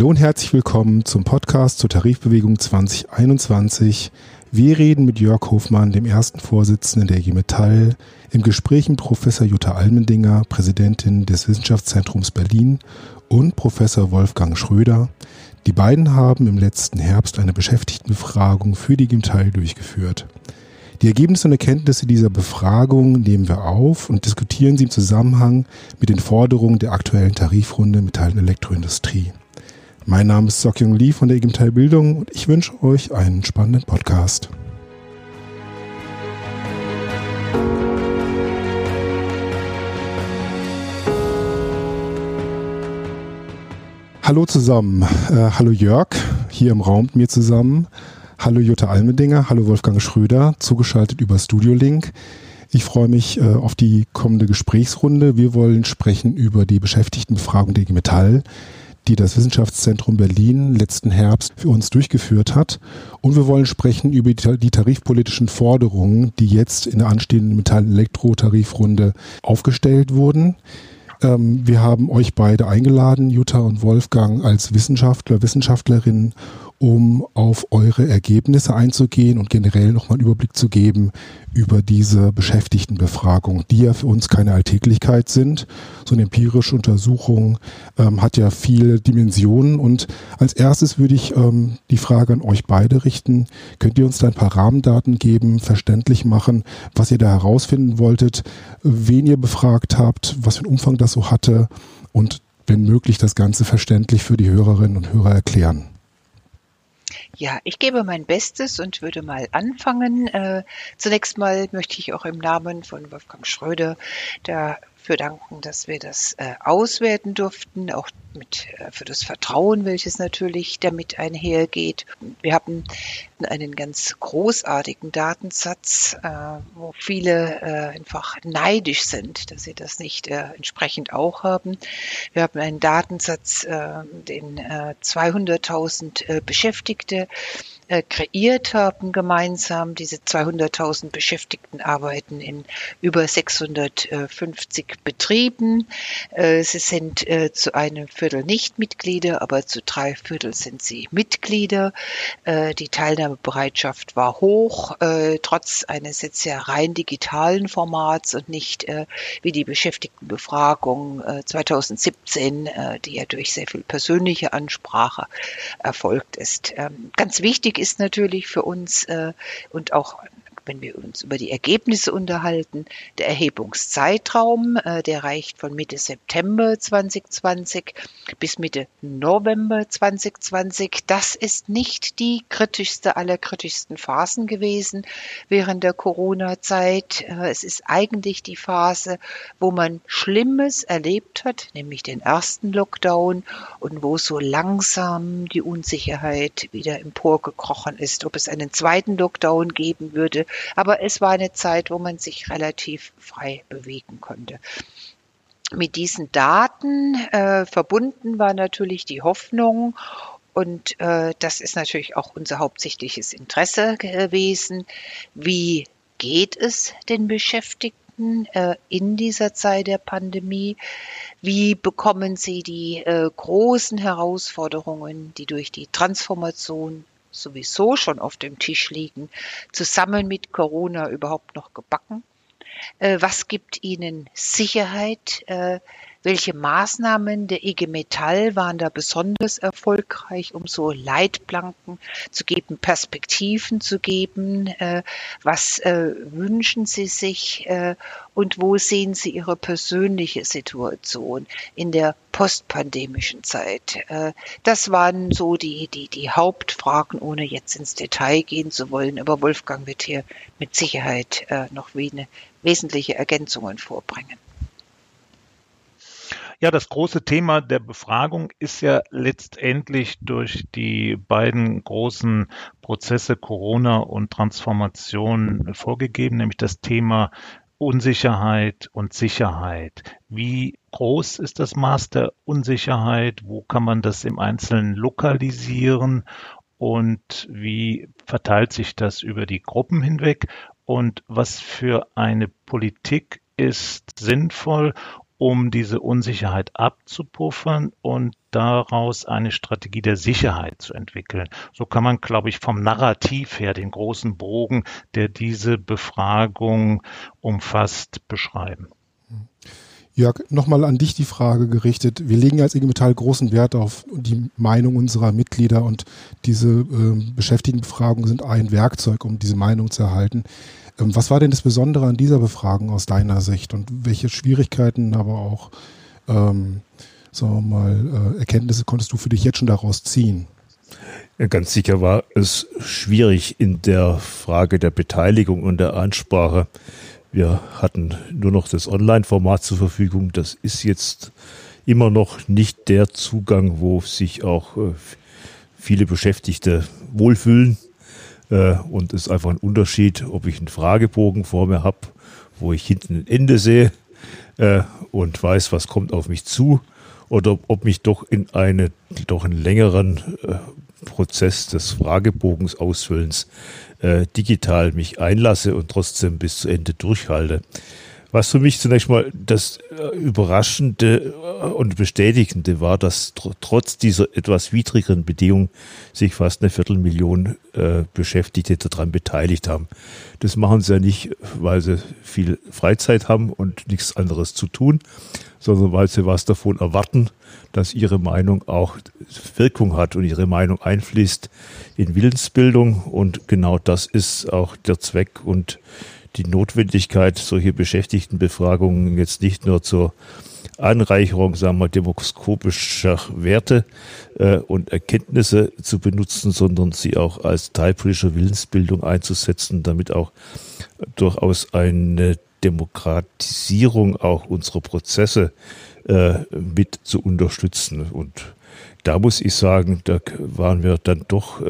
Hallo und herzlich willkommen zum Podcast zur Tarifbewegung 2021. Wir reden mit Jörg Hofmann, dem ersten Vorsitzenden der IG Metall, im Gespräch mit Professor Jutta Almendinger, Präsidentin des Wissenschaftszentrums Berlin, und Professor Wolfgang Schröder. Die beiden haben im letzten Herbst eine Beschäftigtenbefragung für die IG Metall durchgeführt. Die Ergebnisse und Erkenntnisse dieser Befragung nehmen wir auf und diskutieren sie im Zusammenhang mit den Forderungen der aktuellen Tarifrunde Metall-Elektroindustrie. Mein Name ist Sokyoung Lee von der IG Metall Bildung und ich wünsche euch einen spannenden Podcast. Hallo zusammen. Hallo Jörg, hier im Raum mit mir zusammen. Hallo Jutta Almendinger, hallo Wolfgang Schröder, zugeschaltet über Studiolink. Ich freue mich auf die kommende Gesprächsrunde. Wir wollen sprechen über die Beschäftigtenbefragung der IG Metall, die das Wissenschaftszentrum Berlin letzten Herbst für uns durchgeführt hat. Und wir wollen sprechen über die tarifpolitischen Forderungen, die jetzt in der anstehenden Metall-Elektro-Tarifrunde aufgestellt wurden. Wir haben euch beide eingeladen, Jutta und Wolfgang, als Wissenschaftler, Wissenschaftlerinnen, um auf eure Ergebnisse einzugehen und generell nochmal einen Überblick zu geben über diese Beschäftigtenbefragung, die ja für uns keine Alltäglichkeit sind. So eine empirische Untersuchung hat ja viele Dimensionen, und als erstes würde ich die Frage an euch beide richten. Könnt ihr uns da ein paar Rahmendaten geben, verständlich machen, was ihr da herausfinden wolltet, wen ihr befragt habt, was für einen Umfang das so hatte, und wenn möglich das Ganze verständlich für die Hörerinnen und Hörer erklären? Ja, ich gebe mein Bestes und würde mal anfangen. Zunächst mal möchte ich auch im Namen von Wolfgang Schröder dafür danken, dass wir das auswerten durften, auch für das Vertrauen, welches natürlich damit einhergeht. Wir haben einen ganz großartigen Datensatz, wo viele einfach neidisch sind, dass sie das nicht entsprechend auch haben. Wir haben einen Datensatz, den 200.000 Beschäftigte kreiert haben gemeinsam. Diese 200.000 Beschäftigten arbeiten in über 650 Betrieben. Sie sind zu einem Viertel nicht Mitglieder, aber zu 3/4 sind sie Mitglieder. Die Teilnahmebereitschaft war hoch, trotz eines jetzt ja rein digitalen Formats und nicht wie die Beschäftigtenbefragung 2017, die ja durch sehr viel persönliche Ansprache erfolgt ist. Ganz wichtig ist natürlich für uns und auch wenn wir uns über die Ergebnisse unterhalten, der Erhebungszeitraum, der reicht von Mitte September 2020 bis Mitte November 2020. Das ist nicht die kritischste aller kritischsten Phasen gewesen während der Corona-Zeit. Es ist eigentlich die Phase, wo man Schlimmes erlebt hat, nämlich den ersten Lockdown, und wo so langsam die Unsicherheit wieder emporgekrochen ist, ob es einen zweiten Lockdown geben würde. Aber es war eine Zeit, wo man sich relativ frei bewegen konnte. Mit diesen Daten verbunden war natürlich die Hoffnung, und das ist natürlich auch unser hauptsächliches Interesse gewesen: Wie geht es den Beschäftigten in dieser Zeit der Pandemie? Wie bekommen sie die großen Herausforderungen, die durch die Transformation sowieso schon auf dem Tisch liegen, zusammen mit Corona überhaupt noch gebacken? Was gibt ihnen Sicherheit? Welche Maßnahmen der IG Metall waren da besonders erfolgreich, um so Leitplanken zu geben, Perspektiven zu geben? Was wünschen Sie sich und wo sehen Sie Ihre persönliche Situation in der postpandemischen Zeit? Das waren so die Hauptfragen, ohne jetzt ins Detail gehen zu wollen. Aber Wolfgang wird hier mit Sicherheit noch wesentliche Ergänzungen vorbringen. Ja, das große Thema der Befragung ist ja letztendlich durch die beiden großen Prozesse Corona und Transformation vorgegeben, nämlich das Thema Unsicherheit und Sicherheit. Wie groß ist das Maß der Unsicherheit? Wo kann man das im Einzelnen lokalisieren? Und wie verteilt sich das über die Gruppen hinweg? Und was für eine Politik ist sinnvoll, um diese Unsicherheit abzupuffern und daraus eine Strategie der Sicherheit zu entwickeln. So kann man, glaube ich, vom Narrativ her den großen Bogen, der diese Befragung umfasst, beschreiben. Jörg, nochmal an dich die Frage gerichtet. Wir legen als IG Metall großen Wert auf die Meinung unserer Mitglieder und diese Beschäftigtenbefragungen sind ein Werkzeug, um diese Meinung zu erhalten. Was war denn das Besondere an dieser Befragung aus deiner Sicht und welche Schwierigkeiten, aber auch Erkenntnisse konntest du für dich jetzt schon daraus ziehen? Ja, ganz sicher war es schwierig in der Frage der Beteiligung und der Ansprache. Wir hatten nur noch das Online-Format zur Verfügung. Das ist jetzt immer noch nicht der Zugang, wo sich auch viele Beschäftigte wohlfühlen. Und es ist einfach ein Unterschied, ob ich einen Fragebogen vor mir habe, wo ich hinten ein Ende sehe und weiß, was kommt auf mich zu, oder ob mich doch in einen längeren Prozess des Fragebogens ausfüllens digital mich einlasse und trotzdem bis zu Ende durchhalte. Was für mich zunächst mal das Überraschende und Bestätigende war, dass trotz dieser etwas widrigeren Bedingungen sich fast 250.000 Beschäftigte daran beteiligt haben. Das machen sie ja nicht, weil sie viel Freizeit haben und nichts anderes zu tun, sondern weil sie was davon erwarten, dass ihre Meinung auch Wirkung hat und ihre Meinung einfließt in Willensbildung. Und genau das ist auch der Zweck und die Notwendigkeit, solche Beschäftigtenbefragungen jetzt nicht nur zur Anreicherung, sagen wir, demoskopischer Werte und Erkenntnisse zu benutzen, sondern sie auch als teilpolitische Willensbildung einzusetzen, damit auch durchaus eine Demokratisierung auch unserer Prozesse mit zu unterstützen. Und da muss ich sagen, da waren wir dann doch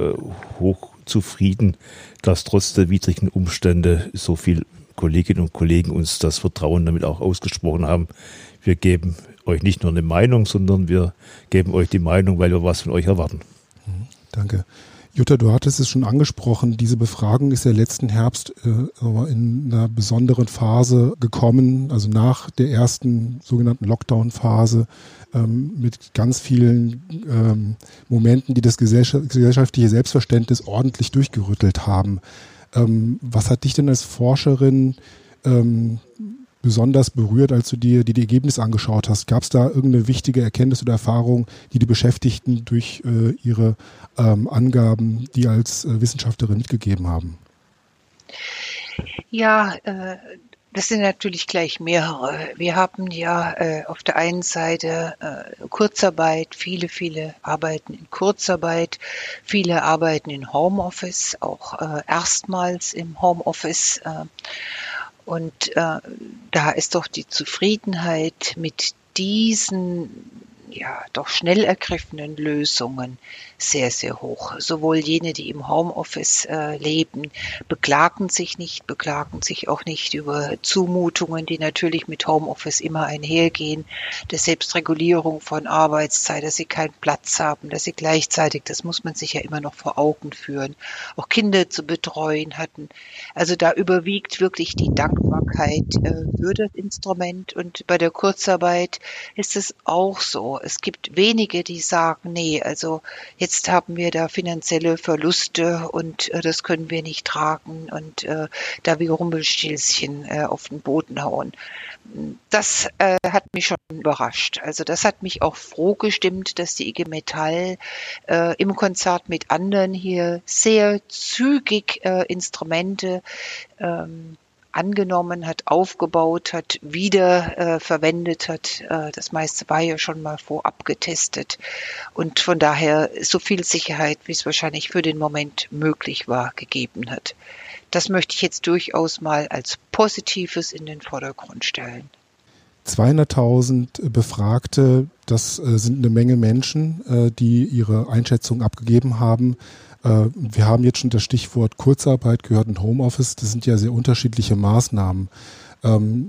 hoch zufrieden, dass trotz der widrigen Umstände so viele Kolleginnen und Kollegen uns das Vertrauen damit auch ausgesprochen haben. Wir geben euch nicht nur eine Meinung, sondern wir geben euch die Meinung, weil wir was von euch erwarten. Danke. Jutta, du hattest es schon angesprochen, diese Befragung ist ja letzten Herbst in einer besonderen Phase gekommen, also nach der ersten sogenannten Lockdown-Phase mit ganz vielen Momenten, die das gesellschaftliche Selbstverständnis ordentlich durchgerüttelt haben. Was hat dich denn als Forscherin besonders berührt, als du dir die Ergebnisse angeschaut hast? Gab es da irgendeine wichtige Erkenntnis oder Erfahrung, die Beschäftigten durch ihre Angaben, die als Wissenschaftlerin mitgegeben haben? Ja, das sind natürlich gleich mehrere. Wir haben ja auf der einen Seite Kurzarbeit, viele arbeiten in Kurzarbeit, viele arbeiten in Homeoffice, auch erstmals im Homeoffice. Und da ist doch die Zufriedenheit mit diesen ja doch schnell ergriffenen Lösungen sehr, sehr hoch. Sowohl jene, die im Homeoffice leben, beklagen sich auch nicht über Zumutungen, die natürlich mit Homeoffice immer einhergehen, der Selbstregulierung von Arbeitszeit, dass sie keinen Platz haben, dass sie gleichzeitig, das muss man sich ja immer noch vor Augen führen, auch Kinder zu betreuen hatten. Also da überwiegt wirklich die Dankbarkeit für das Instrument. Und bei der Kurzarbeit ist es auch so. Es gibt wenige, die sagen, nee, also jetzt haben wir da finanzielle Verluste und das können wir nicht tragen und da wie Rumpelstilzchen auf den Boden hauen. Das hat mich schon überrascht. Also das hat mich auch froh gestimmt, dass die IG Metall im Konzert mit anderen hier sehr zügig Instrumente angenommen hat, aufgebaut hat, wieder verwendet hat. Das meiste war ja schon mal vorab getestet. Und von daher so viel Sicherheit, wie es wahrscheinlich für den Moment möglich war, gegeben hat. Das möchte ich jetzt durchaus mal als Positives in den Vordergrund stellen. 200.000 Befragte, das sind eine Menge Menschen, die ihre Einschätzung abgegeben haben. Wir haben jetzt schon das Stichwort Kurzarbeit gehört und Homeoffice. Das sind ja sehr unterschiedliche Maßnahmen.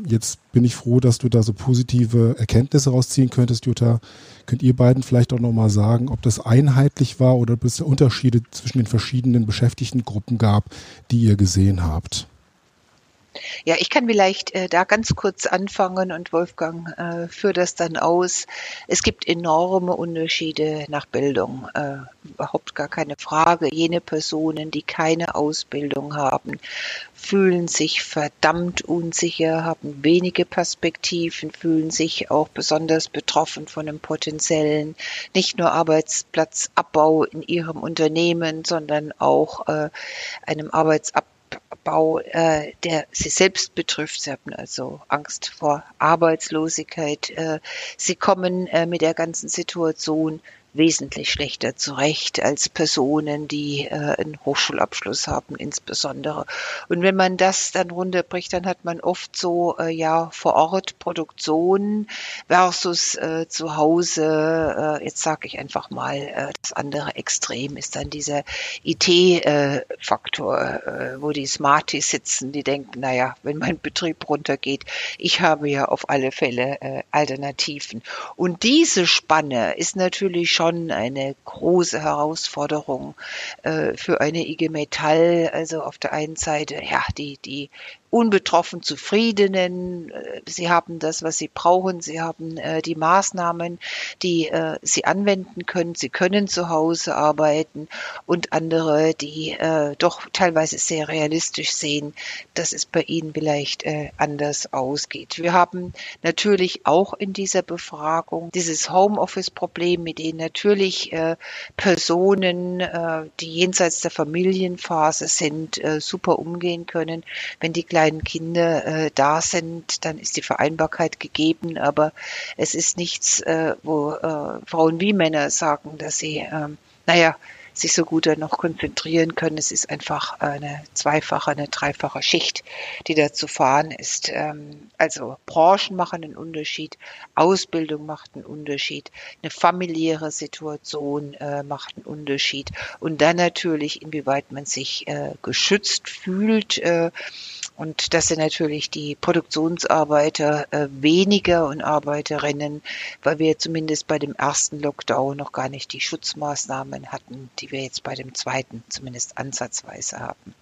Jetzt bin ich froh, dass du da so positive Erkenntnisse rausziehen könntest, Jutta. Könnt ihr beiden vielleicht auch nochmal sagen, ob das einheitlich war oder ob es Unterschiede zwischen den verschiedenen Beschäftigtengruppen gab, die ihr gesehen habt? Ja, ich kann vielleicht da ganz kurz anfangen und Wolfgang führt das dann aus. Es gibt enorme Unterschiede nach Bildung, überhaupt gar keine Frage. Jene Personen, die keine Ausbildung haben, fühlen sich verdammt unsicher, haben wenige Perspektiven, fühlen sich auch besonders betroffen von einem potenziellen, nicht nur Arbeitsplatzabbau in ihrem Unternehmen, sondern auch einem Arbeitsabbau, der sie selbst betrifft. Sie haben also Angst vor Arbeitslosigkeit. Sie kommen mit der ganzen Situation wesentlich schlechter zurecht als Personen, die einen Hochschulabschluss haben insbesondere. Und wenn man das dann runterbricht, dann hat man oft so vor Ort Produktion versus zu Hause. Jetzt sage ich einfach mal, das andere Extrem ist dann dieser IT-Faktor, wo die Smarties sitzen, die denken, naja, wenn mein Betrieb runtergeht, ich habe ja auf alle Fälle Alternativen. Und diese Spanne ist natürlich schon eine große Herausforderung für eine IG Metall. Also auf der einen Seite, ja, die unbetroffen Zufriedenen, sie haben das, was sie brauchen, sie haben die Maßnahmen, die sie anwenden können, sie können zu Hause arbeiten, und andere, die doch teilweise sehr realistisch sehen, dass es bei ihnen vielleicht anders ausgeht. Wir haben natürlich auch in dieser Befragung dieses Homeoffice-Problem, mit denen natürlich Personen, die jenseits der Familienphase sind, super umgehen können. Wenn die kleinen Kinder da sind, dann ist die Vereinbarkeit gegeben, aber es ist nichts, wo Frauen wie Männer sagen, dass sie sich so gut noch konzentrieren können. Es ist einfach eine zweifache, eine dreifache Schicht, die da zu fahren ist. Also Branchen machen einen Unterschied, Ausbildung macht einen Unterschied, eine familiäre Situation macht einen Unterschied, und dann natürlich, inwieweit man sich geschützt fühlt. Und das sind natürlich die Produktionsarbeiter weniger und Arbeiterinnen, weil wir zumindest bei dem ersten Lockdown noch gar nicht die Schutzmaßnahmen hatten, die wir jetzt bei dem zweiten zumindest ansatzweise haben.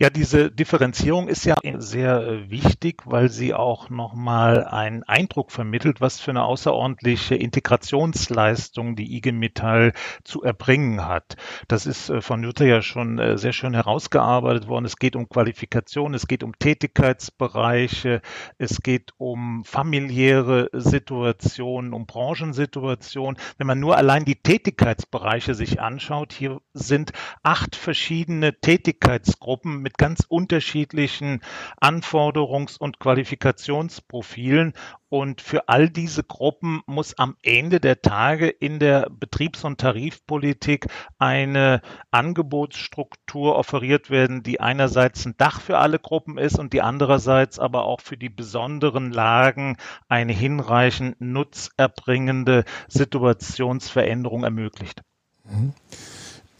Ja, diese Differenzierung ist ja sehr wichtig, weil sie auch nochmal einen Eindruck vermittelt, was für eine außerordentliche Integrationsleistung die IG Metall zu erbringen hat. Das ist von Jutta ja schon sehr schön herausgearbeitet worden. Es geht um Qualifikation, es geht um Tätigkeitsbereiche, es geht um familiäre Situationen, um Branchensituationen. Wenn man nur allein die Tätigkeitsbereiche sich anschaut, hier sind 8 verschiedene Tätigkeitsgruppen mit ganz unterschiedlichen Anforderungs- und Qualifikationsprofilen. Und für all diese Gruppen muss am Ende der Tage in der Betriebs- und Tarifpolitik eine Angebotsstruktur offeriert werden, die einerseits ein Dach für alle Gruppen ist und die andererseits aber auch für die besonderen Lagen eine hinreichend nutzerbringende Situationsveränderung ermöglicht. Mhm.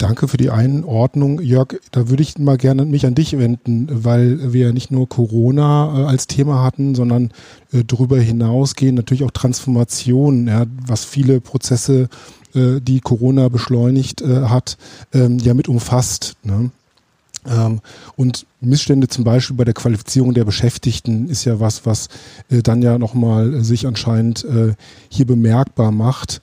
Danke für die Einordnung, Jörg. Da würde ich mal gerne mich an dich wenden, weil wir ja nicht nur Corona als Thema hatten, sondern darüber hinausgehen natürlich auch Transformation, ja, was viele Prozesse, die Corona beschleunigt hat, ja mit umfasst, ne? Und Missstände zum Beispiel bei der Qualifizierung der Beschäftigten ist ja was dann ja nochmal sich anscheinend hier bemerkbar macht.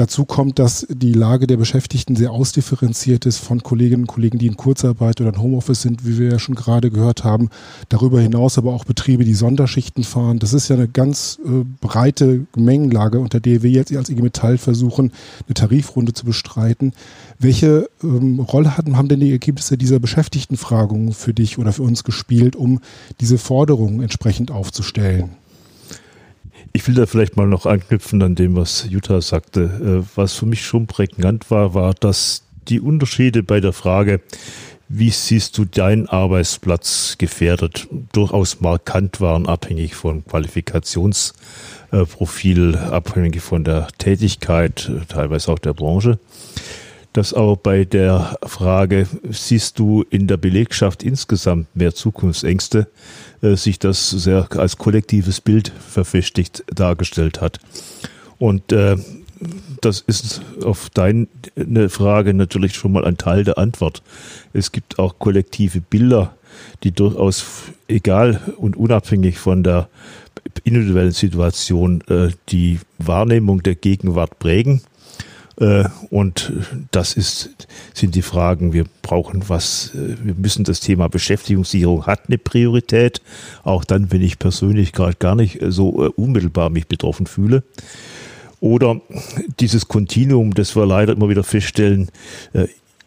Dazu kommt, dass die Lage der Beschäftigten sehr ausdifferenziert ist von Kolleginnen und Kollegen, die in Kurzarbeit oder in Homeoffice sind, wie wir ja schon gerade gehört haben. Darüber hinaus aber auch Betriebe, die Sonderschichten fahren. Das ist ja eine ganz breite Gemengelage, unter der wir jetzt als IG Metall versuchen, eine Tarifrunde zu bestreiten. Welche Rolle haben denn die Ergebnisse dieser Beschäftigtenfragungen für dich oder für uns gespielt, um diese Forderungen entsprechend aufzustellen? Ich will da vielleicht mal noch anknüpfen an dem, was Jutta sagte. Was für mich schon prägnant war, dass die Unterschiede bei der Frage, wie siehst du deinen Arbeitsplatz gefährdet, durchaus markant waren, abhängig vom Qualifikationsprofil, abhängig von der Tätigkeit, teilweise auch der Branche. Dass auch bei der Frage, siehst du in der Belegschaft insgesamt mehr Zukunftsängste, sich das sehr als kollektives Bild verfestigt dargestellt hat. Und das ist auf deine Frage natürlich schon mal ein Teil der Antwort. Es gibt auch kollektive Bilder, die durchaus egal und unabhängig von der individuellen Situation die Wahrnehmung der Gegenwart prägen. Und das sind die Fragen, wir müssen das Thema Beschäftigungssicherung hat eine Priorität, auch dann, wenn ich persönlich gerade gar nicht so unmittelbar mich betroffen fühle. Oder dieses Kontinuum, das wir leider immer wieder feststellen,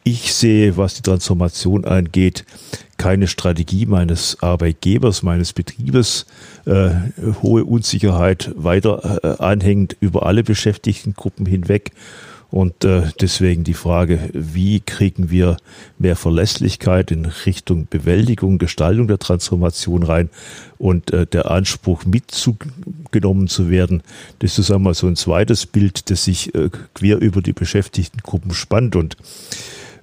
ich sehe, was die Transformation angeht, keine Strategie meines Arbeitgebers, meines Betriebes, hohe Unsicherheit weiter anhängend über alle beschäftigten Gruppen hinweg. Und deswegen die Frage, wie kriegen wir mehr Verlässlichkeit in Richtung Bewältigung, Gestaltung der Transformation rein und der Anspruch mitgenommen zu werden, das ist einmal so ein zweites Bild, das sich quer über die beschäftigten Gruppen spannt. Und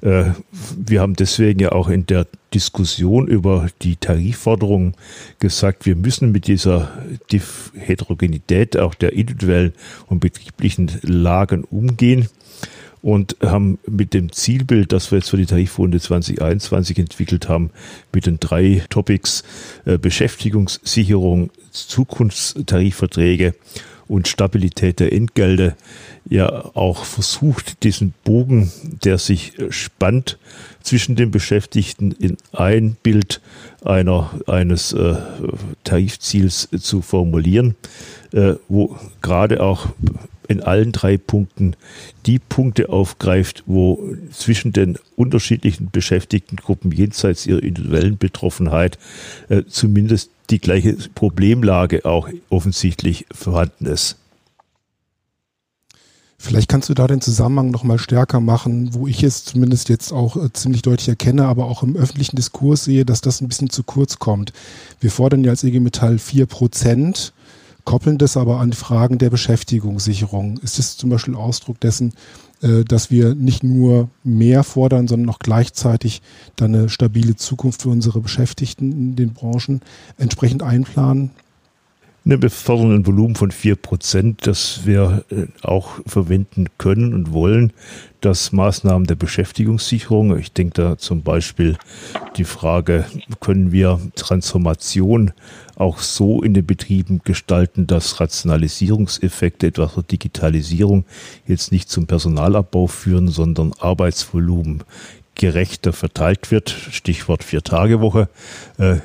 wir haben deswegen ja auch in der Diskussion über die Tarifforderungen gesagt, wir müssen mit dieser Heterogenität auch der individuellen und betrieblichen Lagen umgehen und haben mit dem Zielbild, das wir jetzt für die Tarifrunde 2021 entwickelt haben, mit den 3 Topics Beschäftigungssicherung, Zukunftstarifverträge und Stabilität der Entgelte ja auch versucht, diesen Bogen, der sich spannt zwischen den Beschäftigten in ein Bild eines Tarifziels zu formulieren, wo gerade auch in allen 3 Punkten die Punkte aufgreift, wo zwischen den unterschiedlichen beschäftigten Gruppen jenseits ihrer individuellen Betroffenheit zumindest die gleiche Problemlage auch offensichtlich vorhanden ist. Vielleicht kannst du da den Zusammenhang noch mal stärker machen, wo ich es zumindest jetzt auch ziemlich deutlich erkenne, aber auch im öffentlichen Diskurs sehe, dass das ein bisschen zu kurz kommt. Wir fordern ja als IG Metall 4%, koppeln das aber an Fragen der Beschäftigungssicherung. Ist das zum Beispiel Ausdruck dessen, dass wir nicht nur mehr fordern, sondern auch gleichzeitig dann eine stabile Zukunft für unsere Beschäftigten in den Branchen entsprechend einplanen? Wir fordern ein Volumen von 4%, das wir auch verwenden können und wollen, dass Maßnahmen der Beschäftigungssicherung, ich denke da zum Beispiel die Frage, können wir Transformation auch so in den Betrieben gestalten, dass Rationalisierungseffekte, etwa zur Digitalisierung, jetzt nicht zum Personalabbau führen, sondern Arbeitsvolumen gerechter verteilt wird, Stichwort 4-Tage-Woche,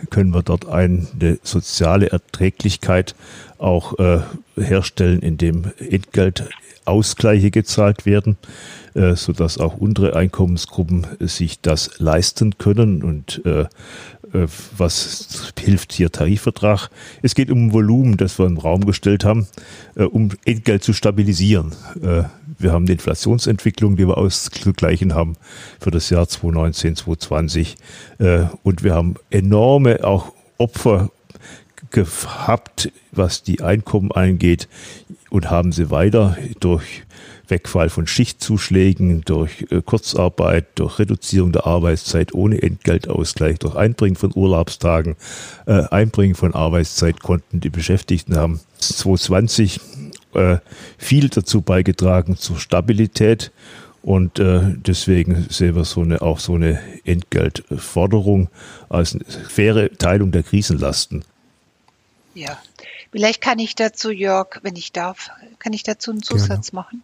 können wir dort eine soziale Erträglichkeit auch herstellen, indem Entgeltausgleiche gezahlt werden, sodass auch untere Einkommensgruppen sich das leisten können. Und was hilft hier Tarifvertrag? Es geht um Volumen, das wir im Raum gestellt haben, um Entgelt zu stabilisieren. Wir haben eine Inflationsentwicklung, die wir auszugleichen haben für das Jahr 2019, 2020. Und wir haben enorme auch Opfer gehabt, was die Einkommen angeht, und haben sie weiter durch Wegfall von Schichtzuschlägen, durch Kurzarbeit, durch Reduzierung der Arbeitszeit ohne Entgeltausgleich, durch Einbringen von Urlaubstagen, Einbringen von Arbeitszeitkonten, die Beschäftigten haben 2020 viel dazu beigetragen zur Stabilität, und deswegen sehen wir auch so eine Entgeltforderung als eine faire Teilung der Krisenlasten. Ja, vielleicht kann ich dazu, Jörg, wenn ich darf, einen Zusatz machen?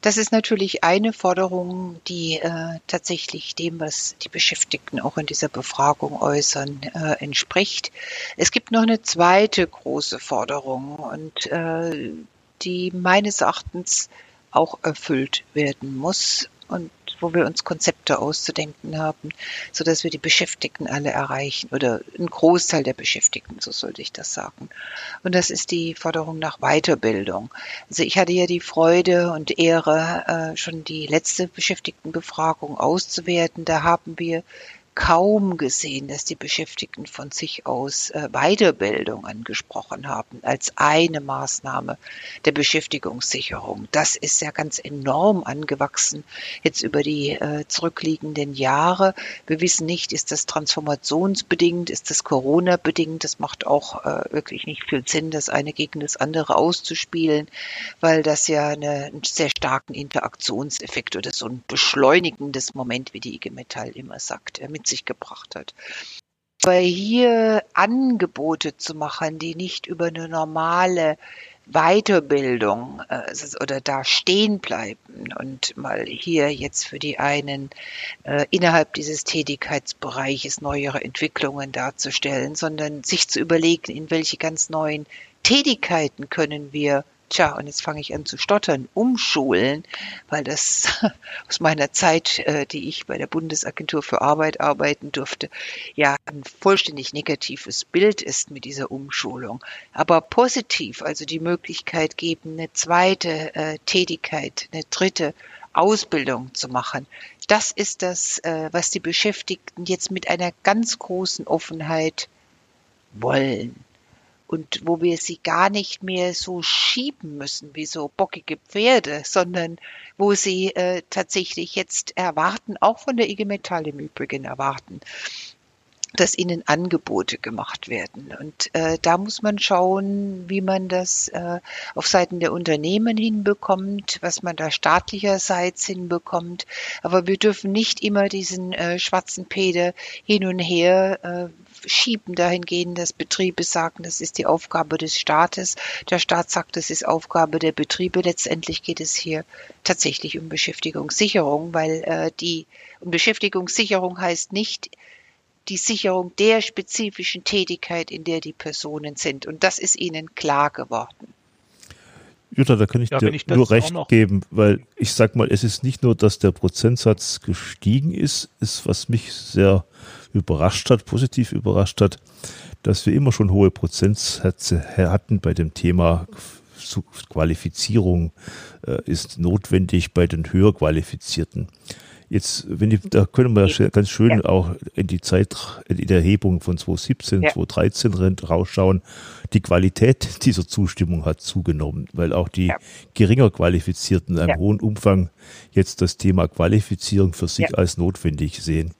Das ist natürlich eine Forderung, die tatsächlich dem, was die Beschäftigten auch in dieser Befragung äußern, entspricht. Es gibt noch eine zweite große Forderung, und die meines Erachtens auch erfüllt werden muss und wo wir uns Konzepte auszudenken haben, sodass wir die Beschäftigten alle erreichen oder einen Großteil der Beschäftigten, so sollte ich das sagen. Und das ist die Forderung nach Weiterbildung. Also ich hatte ja die Freude und Ehre, schon die letzte Beschäftigtenbefragung auszuwerten. Da haben wir kaum gesehen, dass die Beschäftigten von sich aus Weiterbildung angesprochen haben als eine Maßnahme der Beschäftigungssicherung. Das ist ja ganz enorm angewachsen jetzt über die zurückliegenden Jahre. Wir wissen nicht, ist das transformationsbedingt, ist das Corona-bedingt? Das macht auch wirklich nicht viel Sinn, das eine gegen das andere auszuspielen, weil das ja einen sehr starken Interaktionseffekt oder so ein beschleunigendes Moment, wie die IG Metall immer sagt, mit sich gebracht hat. Aber hier Angebote zu machen, die nicht über eine normale Weiterbildung oder da stehen bleiben und mal hier jetzt für die einen innerhalb dieses Tätigkeitsbereiches neuere Entwicklungen darzustellen, sondern sich zu überlegen, in welche ganz neuen Tätigkeiten können wir, und jetzt fange ich an zu stottern, umschulen, weil das aus meiner Zeit, die ich bei der Bundesagentur für Arbeit arbeiten durfte, ja ein vollständig negatives Bild ist mit dieser Umschulung. Aber positiv, also die Möglichkeit geben, eine zweite Tätigkeit, eine dritte Ausbildung zu machen. Das ist das, was die Beschäftigten jetzt mit einer ganz großen Offenheit wollen. Und wo wir sie gar nicht mehr so schieben müssen wie so bockige Pferde, sondern wo sie tatsächlich jetzt erwarten, auch von der IG Metall im Übrigen erwarten, dass ihnen Angebote gemacht werden. Und da muss man schauen, wie man das auf Seiten der Unternehmen hinbekommt, was man da staatlicherseits hinbekommt. Aber wir dürfen nicht immer diesen schwarzen Peter hin und her schieben dahingehend, dass Betriebe sagen, das ist die Aufgabe des Staates. Der Staat sagt, das ist Aufgabe der Betriebe. Letztendlich geht es hier tatsächlich um Beschäftigungssicherung, weil Beschäftigungssicherung heißt nicht die Sicherung der spezifischen Tätigkeit, in der die Personen sind. Und das ist ihnen klar geworden. Jutta, da kann ich dir nur recht geben, weil ich sag mal, es ist nicht nur, dass der Prozentsatz gestiegen ist, was mich sehr überrascht hat, positiv überrascht hat, dass wir immer schon hohe Prozentsätze hatten bei dem Thema Qualifizierung ist notwendig bei den höher Qualifizierten. Jetzt, da können wir ganz schön auch in die Zeit, in der Erhebung von 2017, 2013 rausschauen. Die Qualität dieser Zustimmung hat zugenommen, weil auch die geringer Qualifizierten in einem hohen Umfang jetzt das Thema Qualifizierung für sich als notwendig sehen.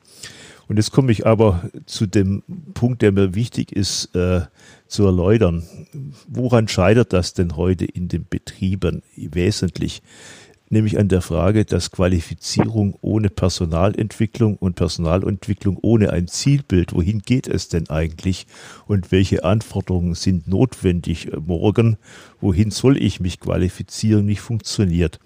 Und jetzt komme ich aber zu dem Punkt, der mir wichtig ist, zu erläutern. Woran scheitert das denn heute in den Betrieben wesentlich? Nämlich an der Frage, dass Qualifizierung ohne Personalentwicklung und Personalentwicklung ohne ein Zielbild, wohin geht es denn eigentlich und welche Anforderungen sind notwendig morgen, wohin soll ich mich qualifizieren, nicht funktioniert.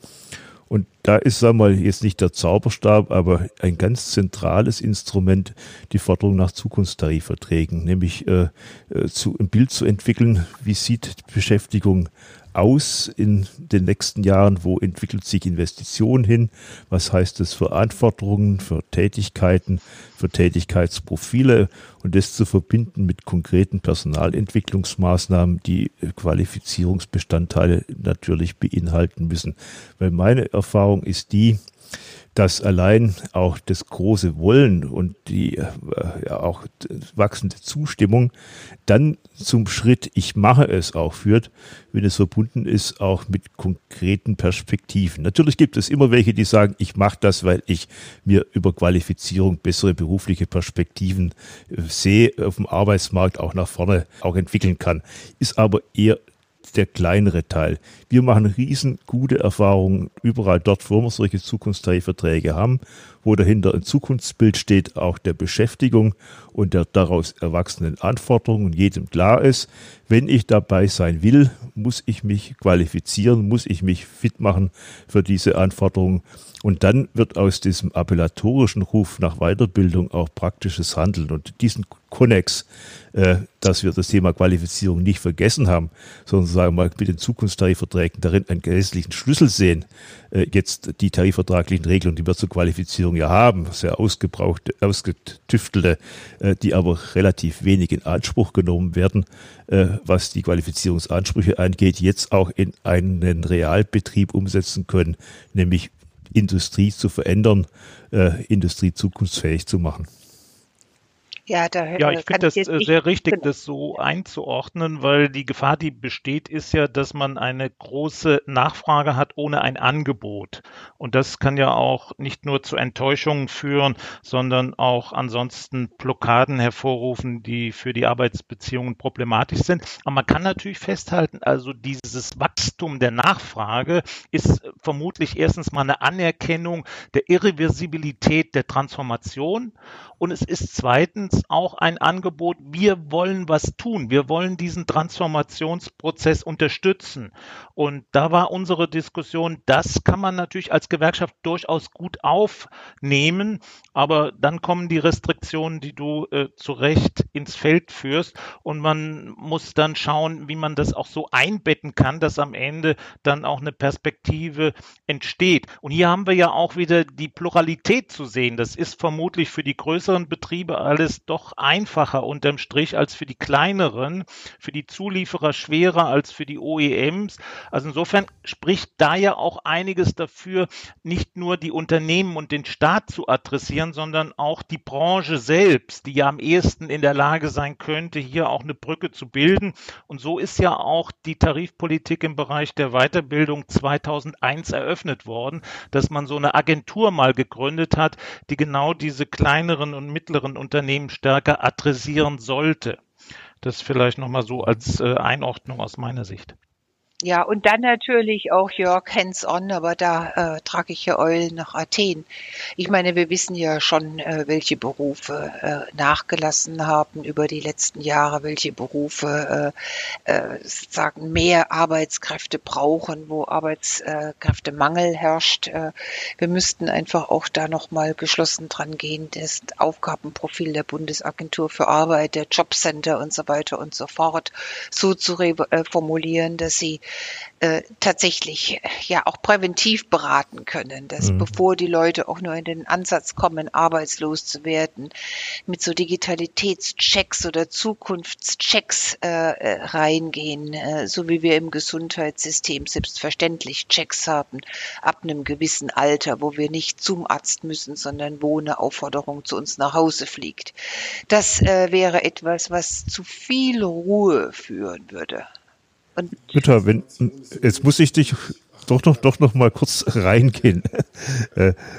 Und da ist, sagen wir mal, jetzt nicht der Zauberstab, aber ein ganz zentrales Instrument, die Forderung nach Zukunftstarifverträgen, nämlich ein Bild zu entwickeln, wie sieht Beschäftigung aus in den nächsten Jahren, wo entwickelt sich Investition hin, was heißt das für Anforderungen, für Tätigkeiten, für Tätigkeitsprofile und das zu verbinden mit konkreten Personalentwicklungsmaßnahmen, die Qualifizierungsbestandteile natürlich beinhalten müssen. Weil meine Erfahrung ist die, dass allein auch das große Wollen und die auch wachsende Zustimmung dann zum Schritt, ich mache es auch, führt, wenn es verbunden ist, auch mit konkreten Perspektiven. Natürlich gibt es immer welche, die sagen, ich mache das, weil ich mir über Qualifizierung bessere berufliche Perspektiven sehe, auf dem Arbeitsmarkt auch nach vorne auch entwickeln kann, ist aber eher der kleinere Teil. Wir machen riesen gute Erfahrungen überall dort, wo wir solche Zukunftstarifverträge haben, wo dahinter ein Zukunftsbild steht, auch der Beschäftigung und der daraus erwachsenen Anforderungen und jedem klar ist, wenn ich dabei sein will, muss ich mich qualifizieren, muss ich mich fit machen für diese Anforderungen. Und dann wird aus diesem appellatorischen Ruf nach Weiterbildung auch praktisches Handeln und diesen Konnex, dass wir das Thema Qualifizierung nicht vergessen haben, sondern sagen wir mal mit den Zukunftstarifverträgen darin einen gesetzlichen Schlüssel sehen, jetzt die tarifvertraglichen Regelungen, die wir zur Qualifizierung ja haben, sehr ausgetüftelte, die aber relativ wenig in Anspruch genommen werden, was die Qualifizierungsansprüche angeht, jetzt auch in einen Realbetrieb umsetzen können, nämlich Industrie zu verändern, Industrie zukunftsfähig zu machen. Ja, ich finde das sehr richtig, das so einzuordnen, weil die Gefahr, die besteht, ist ja, dass man eine große Nachfrage hat ohne ein Angebot. Und das kann ja auch nicht nur zu Enttäuschungen führen, sondern auch ansonsten Blockaden hervorrufen, die für die Arbeitsbeziehungen problematisch sind. Aber man kann natürlich festhalten, also dieses Wachstum der Nachfrage ist vermutlich erstens mal eine Anerkennung der Irreversibilität der Transformation und es ist zweitens auch ein Angebot, wir wollen was tun, wir wollen diesen Transformationsprozess unterstützen. Und da war unsere Diskussion, das kann man natürlich als Gewerkschaft durchaus gut aufnehmen, aber dann kommen die Restriktionen, die du zu Recht ins Feld führst und man muss dann schauen, wie man das auch so einbetten kann, dass am Ende dann auch eine Perspektive entsteht. Und hier haben wir ja auch wieder die Pluralität zu sehen. Das ist vermutlich für die größeren Betriebe alles doch einfacher unterm Strich als für die kleineren, für die Zulieferer schwerer als für die OEMs. Also insofern spricht da ja auch einiges dafür, nicht nur die Unternehmen und den Staat zu adressieren, sondern auch die Branche selbst, die ja am ehesten in der Lage sein könnte, hier auch eine Brücke zu bilden. Und so ist ja auch die Tarifpolitik im Bereich der Weiterbildung 2001 eröffnet worden, dass man so eine Agentur mal gegründet hat, die genau diese kleineren und mittleren Unternehmen stärker adressieren sollte. Das vielleicht nochmal so als Einordnung aus meiner Sicht. Ja, und dann natürlich auch, Jörg, hands-on, aber da trage ich ja Eulen nach Athen. Ich meine, wir wissen ja schon, welche Berufe nachgelassen haben über die letzten Jahre, welche Berufe sozusagen mehr Arbeitskräfte brauchen, wo Arbeitskräftemangel herrscht. Wir müssten einfach auch da nochmal geschlossen dran gehen, das Aufgabenprofil der Bundesagentur für Arbeit, der Jobcenter und so weiter und so fort so zu formulieren, dass sie tatsächlich ja auch präventiv beraten können, dass bevor die Leute auch nur in den Ansatz kommen, arbeitslos zu werden, mit so Digitalitätschecks oder Zukunftschecks reingehen, so wie wir im Gesundheitssystem selbstverständlich Checks haben, ab einem gewissen Alter, wo wir nicht zum Arzt müssen, sondern wo eine Aufforderung zu uns nach Hause fliegt. Das wäre etwas, was zu viel Ruhe führen würde. Und Jutta, jetzt muss ich dich doch noch mal kurz reingehen,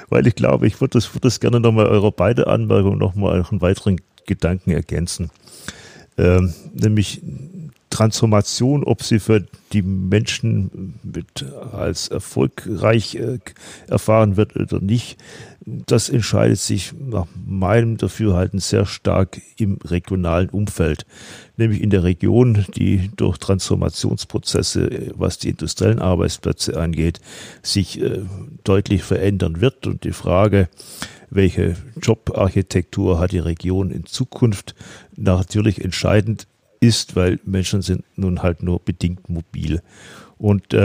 weil ich glaube, ich würde das gerne nochmal eure beide Anmerkungen nochmal einen weiteren Gedanken ergänzen, nämlich Transformation, ob sie für die Menschen als erfolgreich erfahren wird oder nicht, das entscheidet sich nach meinem Dafürhalten sehr stark im regionalen Umfeld, nämlich in der Region, die durch Transformationsprozesse, was die industriellen Arbeitsplätze angeht, sich deutlich verändern wird. Und die Frage, welche Jobarchitektur hat die Region in Zukunft, natürlich entscheidend ist, weil Menschen sind nun halt nur bedingt mobil. Und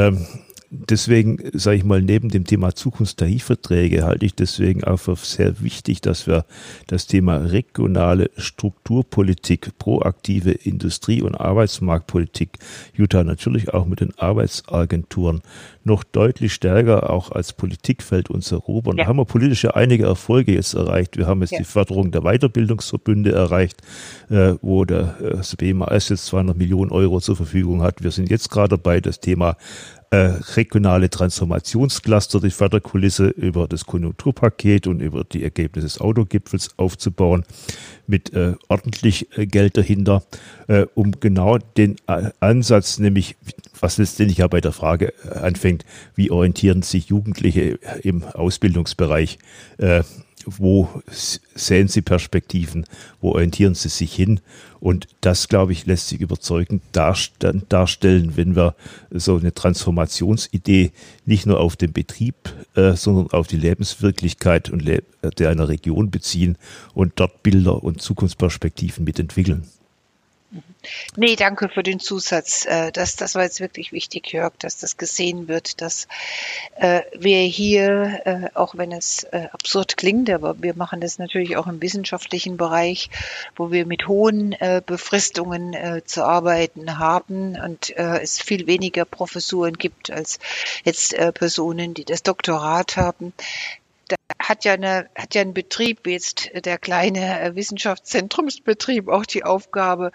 deswegen, sage ich mal, neben dem Thema Zukunftstarifverträge halte ich deswegen auch für sehr wichtig, dass wir das Thema regionale Strukturpolitik, proaktive Industrie- und Arbeitsmarktpolitik, Jutta, natürlich auch mit den Arbeitsagenturen noch deutlich stärker auch als Politikfeld uns erobern. Ja. Da haben wir politisch ja einige Erfolge jetzt erreicht. Wir haben jetzt die Förderung der Weiterbildungsverbünde erreicht, wo das BMAS jetzt 200 Millionen Euro zur Verfügung hat. Wir sind jetzt gerade dabei, das Thema regionale Transformationscluster, die Förderkulisse über das Konjunkturpaket und über die Ergebnisse des Autogipfels aufzubauen, mit ordentlich Geld dahinter, um genau den Ansatz, nämlich was letztendlich ja bei der Frage anfängt, wie orientieren sich Jugendliche im Ausbildungsbereich, wo sehen sie Perspektiven, wo orientieren sie sich hin? Und das, glaube ich, lässt sich überzeugend darstellen, wenn wir so eine Transformationsidee nicht nur auf den Betrieb, sondern auf die Lebenswirklichkeit und der einer Region beziehen und dort Bilder und Zukunftsperspektiven mitentwickeln. Nee, danke für den Zusatz. Das war jetzt wirklich wichtig, Jörg, dass das gesehen wird, dass wir hier, auch wenn es absurd klingt, aber wir machen das natürlich auch im wissenschaftlichen Bereich, wo wir mit hohen Befristungen zu arbeiten haben und es viel weniger Professuren gibt als jetzt Personen, die das Doktorat haben. Da hat ja ein Betrieb, wie jetzt der kleine Wissenschaftszentrumsbetrieb, auch die Aufgabe,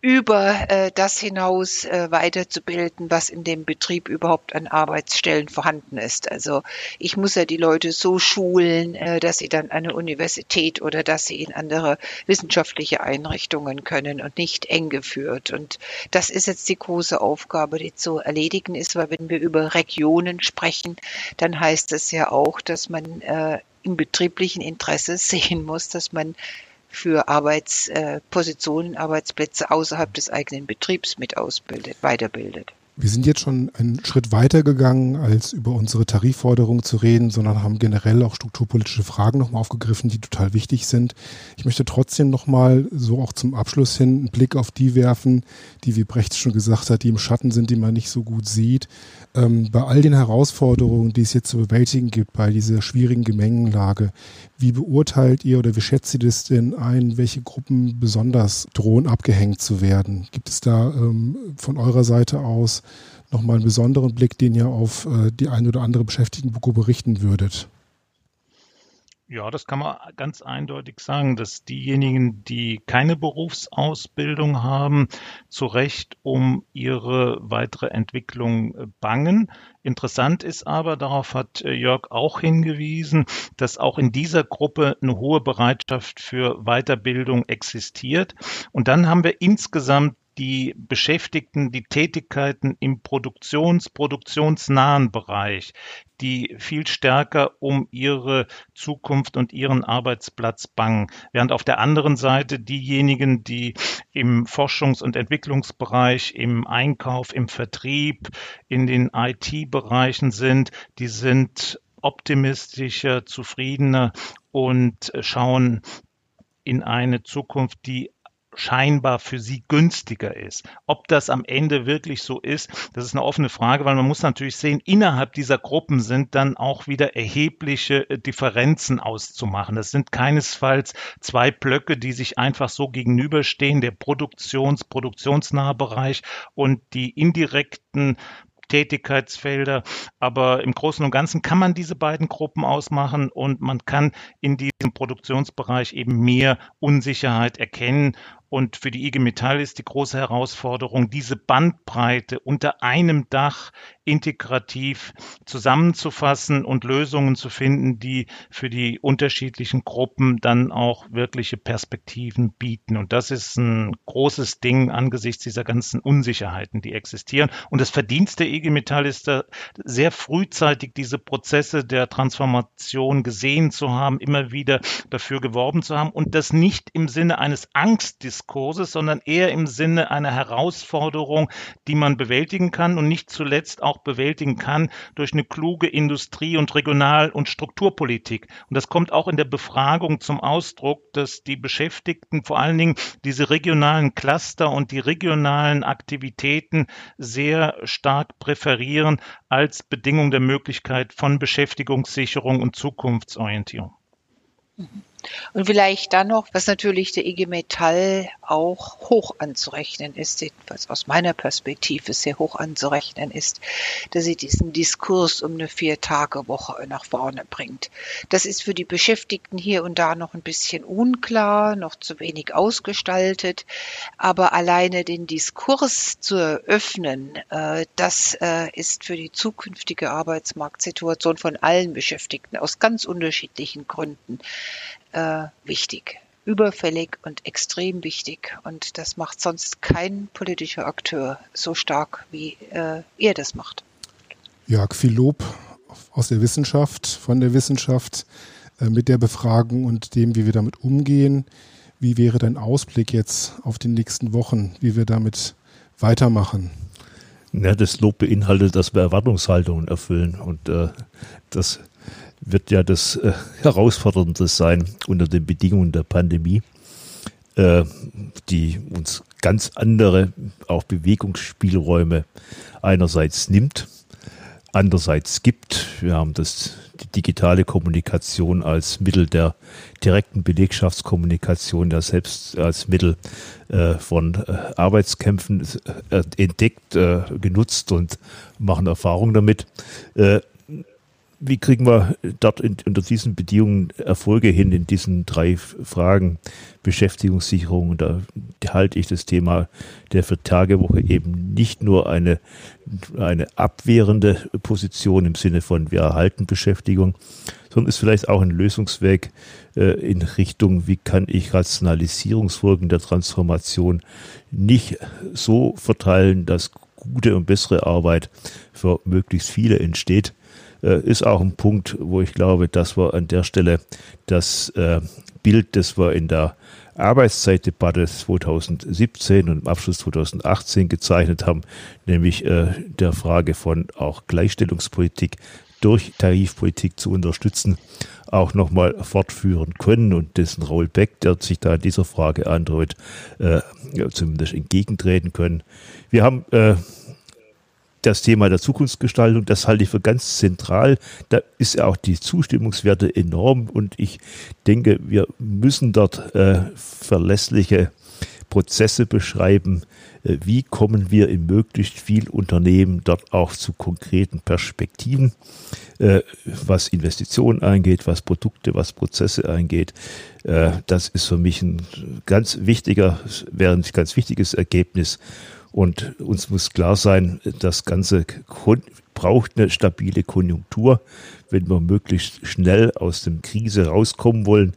über das hinaus weiterzubilden, was in dem Betrieb überhaupt an Arbeitsstellen vorhanden ist. Also ich muss ja die Leute so schulen, dass sie dann an eine Universität oder dass sie in andere wissenschaftliche Einrichtungen können und nicht eng geführt. Und das ist jetzt die große Aufgabe, die zu erledigen ist, weil wenn wir über Regionen sprechen, dann heißt das ja auch, dass man im betrieblichen Interesse sehen muss, dass man für Arbeitspositionen, Arbeitsplätze außerhalb des eigenen Betriebs mit ausbildet, weiterbildet. Wir sind jetzt schon einen Schritt weiter gegangen, als über unsere Tarifforderung zu reden, sondern haben generell auch strukturpolitische Fragen nochmal aufgegriffen, die total wichtig sind. Ich möchte trotzdem nochmal so auch zum Abschluss hin einen Blick auf die werfen, die, wie Brecht schon gesagt hat, die im Schatten sind, die man nicht so gut sieht. Bei all den Herausforderungen, die es jetzt zu bewältigen gibt, bei dieser schwierigen Gemengenlage, wie beurteilt ihr oder wie schätzt ihr das denn ein, welche Gruppen besonders drohen, abgehängt zu werden? Gibt es da von eurer Seite aus nochmal einen besonderen Blick, den ihr auf die ein oder andere Beschäftigtengruppe richten würdet? Ja, das kann man ganz eindeutig sagen, dass diejenigen, die keine Berufsausbildung haben, zu Recht um ihre weitere Entwicklung bangen. Interessant ist aber, darauf hat Jörg auch hingewiesen, dass auch in dieser Gruppe eine hohe Bereitschaft für Weiterbildung existiert. Und dann haben wir insgesamt die Beschäftigten, die Tätigkeiten im produktionsnahen Bereich, die viel stärker um ihre Zukunft und ihren Arbeitsplatz bangen. Während auf der anderen Seite diejenigen, die im Forschungs- und Entwicklungsbereich, im Einkauf, im Vertrieb, in den IT-Bereichen sind, die sind optimistischer, zufriedener und schauen in eine Zukunft, die scheinbar für sie günstiger ist. Ob das am Ende wirklich so ist, das ist eine offene Frage, weil man muss natürlich sehen, innerhalb dieser Gruppen sind dann auch wieder erhebliche Differenzen auszumachen. Das sind keinesfalls zwei Blöcke, die sich einfach so gegenüberstehen, der produktionsnahe Bereich und die indirekten Tätigkeitsfelder. Aber im Großen und Ganzen kann man diese beiden Gruppen ausmachen und man kann in diesem Produktionsbereich eben mehr Unsicherheit erkennen. Und für die IG Metall ist die große Herausforderung, diese Bandbreite unter einem Dach integrativ zusammenzufassen und Lösungen zu finden, die für die unterschiedlichen Gruppen dann auch wirkliche Perspektiven bieten. Und das ist ein großes Ding angesichts dieser ganzen Unsicherheiten, die existieren. Und das Verdienst der IG Metall ist da, sehr frühzeitig diese Prozesse der Transformation gesehen zu haben, immer wieder dafür geworben zu haben und das nicht im Sinne eines Angstdiskurses, sondern eher im Sinne einer Herausforderung, die man bewältigen kann und nicht zuletzt auch bewältigen kann durch eine kluge Industrie- und Regional- und Strukturpolitik. Und das kommt auch in der Befragung zum Ausdruck, dass die Beschäftigten vor allen Dingen diese regionalen Cluster und die regionalen Aktivitäten sehr stark präferieren als Bedingung der Möglichkeit von Beschäftigungssicherung und Zukunftsorientierung. Und vielleicht dann noch, was natürlich der IG Metall auch hoch anzurechnen ist, jedenfalls aus meiner Perspektive sehr hoch anzurechnen ist, dass sie diesen Diskurs um eine 4-Tage-Woche nach vorne bringt. Das ist für die Beschäftigten hier und da noch ein bisschen unklar, noch zu wenig ausgestaltet, aber alleine den Diskurs zu öffnen, das ist für die zukünftige Arbeitsmarktsituation von allen Beschäftigten aus ganz unterschiedlichen Gründen wichtig, überfällig und extrem wichtig. Und das macht sonst kein politischer Akteur so stark, wie ihr das macht. Jörg, viel Lob aus der Wissenschaft, von der Wissenschaft mit der Befragung und dem, wie wir damit umgehen. Wie wäre dein Ausblick jetzt auf die nächsten Wochen, wie wir damit weitermachen? Ja, das Lob beinhaltet, dass wir Erwartungshaltungen erfüllen und das wird ja das Herausfordernde sein unter den Bedingungen der Pandemie, die uns ganz andere auch Bewegungsspielräume einerseits nimmt, andererseits gibt. Wir haben die digitale Kommunikation als Mittel der direkten Belegschaftskommunikation, ja selbst als Mittel von Arbeitskämpfen entdeckt, genutzt und machen Erfahrung damit. Wie kriegen wir dort unter diesen Bedingungen Erfolge hin in diesen drei Fragen? Beschäftigungssicherung, und da halte ich das Thema der Vier-Tage-Woche eben nicht nur eine abwehrende Position im Sinne von wir erhalten Beschäftigung, sondern ist vielleicht auch ein Lösungsweg in Richtung, wie kann ich Rationalisierungsfolgen der Transformation nicht so verteilen, dass gute und bessere Arbeit für möglichst viele entsteht. Ist auch ein Punkt, wo ich glaube, dass wir an der Stelle das Bild, das wir in der Arbeitszeitdebatte 2017 und im Abschluss 2018 gezeichnet haben, nämlich der Frage von auch Gleichstellungspolitik durch Tarifpolitik zu unterstützen, auch nochmal fortführen können und dessen Rollback, der sich da in dieser Frage androht, zumindest entgegentreten können. Wir haben das Thema der Zukunftsgestaltung, das halte ich für ganz zentral. Da ist ja auch die Zustimmungswerte enorm und ich denke, wir müssen dort verlässliche Prozesse beschreiben. Wie kommen wir in möglichst vielen Unternehmen dort auch zu konkreten Perspektiven, was Investitionen angeht, was Produkte, was Prozesse angeht. Das ist für mich ein ganz wichtiges Ergebnis. Und uns muss klar sein, das Ganze braucht eine stabile Konjunktur, wenn wir möglichst schnell aus der Krise rauskommen wollen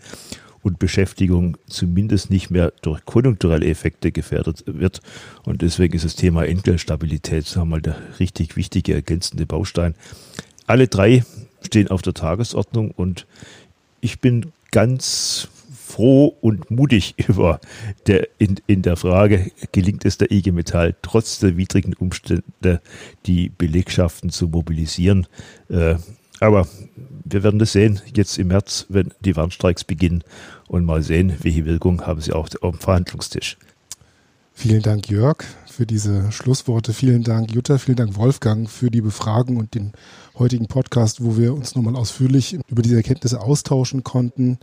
und Beschäftigung zumindest nicht mehr durch konjunkturelle Effekte gefährdet wird. Und deswegen ist das Thema Entgeltstabilität nochmal der richtig wichtige ergänzende Baustein. Alle drei stehen auf der Tagesordnung und ich bin ganz froh und mutig in der Frage, gelingt es der IG Metall trotz der widrigen Umstände, die Belegschaften zu mobilisieren. Aber wir werden das sehen, jetzt im März, wenn die Warnstreiks beginnen, und mal sehen, welche Wirkung haben sie auch am Verhandlungstisch. Vielen Dank, Jörg, für diese Schlussworte. Vielen Dank, Jutta. Vielen Dank, Wolfgang, für die Befragung und den heutigen Podcast, wo wir uns nochmal ausführlich über diese Erkenntnisse austauschen konnten.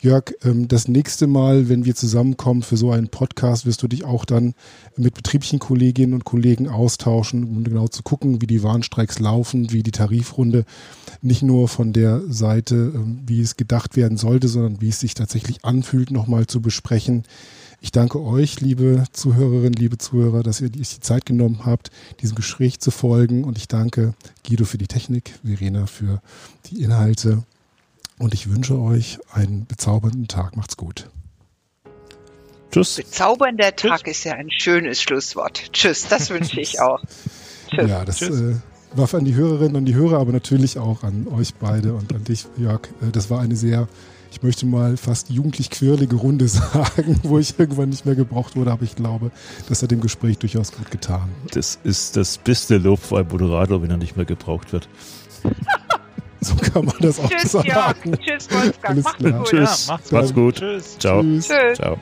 Jörg, das nächste Mal, wenn wir zusammenkommen für so einen Podcast, wirst du dich auch dann mit betrieblichen Kolleginnen und Kollegen austauschen, um genau zu gucken, wie die Warnstreiks laufen, wie die Tarifrunde nicht nur von der Seite, wie es gedacht werden sollte, sondern wie es sich tatsächlich anfühlt, nochmal zu besprechen. Ich danke euch, liebe Zuhörerinnen, liebe Zuhörer, dass ihr euch die Zeit genommen habt, diesem Gespräch zu folgen, und ich danke Guido für die Technik, Verena für die Inhalte. Und ich wünsche euch einen bezaubernden Tag. Macht's gut. Tschüss. Bezaubernder Tag ist ja ein schönes Schlusswort. Tschüss, das wünsche ich auch. Tschüss. Ja, das war an die Hörerinnen und die Hörer, aber natürlich auch an euch beide und an dich, Jörg. Das war eine sehr, ich möchte mal fast jugendlich quirlige Runde sagen, wo ich irgendwann nicht mehr gebraucht wurde, aber ich glaube, das hat dem Gespräch durchaus gut getan. Das ist das beste Lob für einen Moderator, wenn er nicht mehr gebraucht wird. So kann man das auch sagen. Tschüss, Jörg. Tschüss, Wolfgang. Alles klar. Macht's gut. Tschüss. Macht's gut. Tschüss. Ciao. Tschüss. Ciao.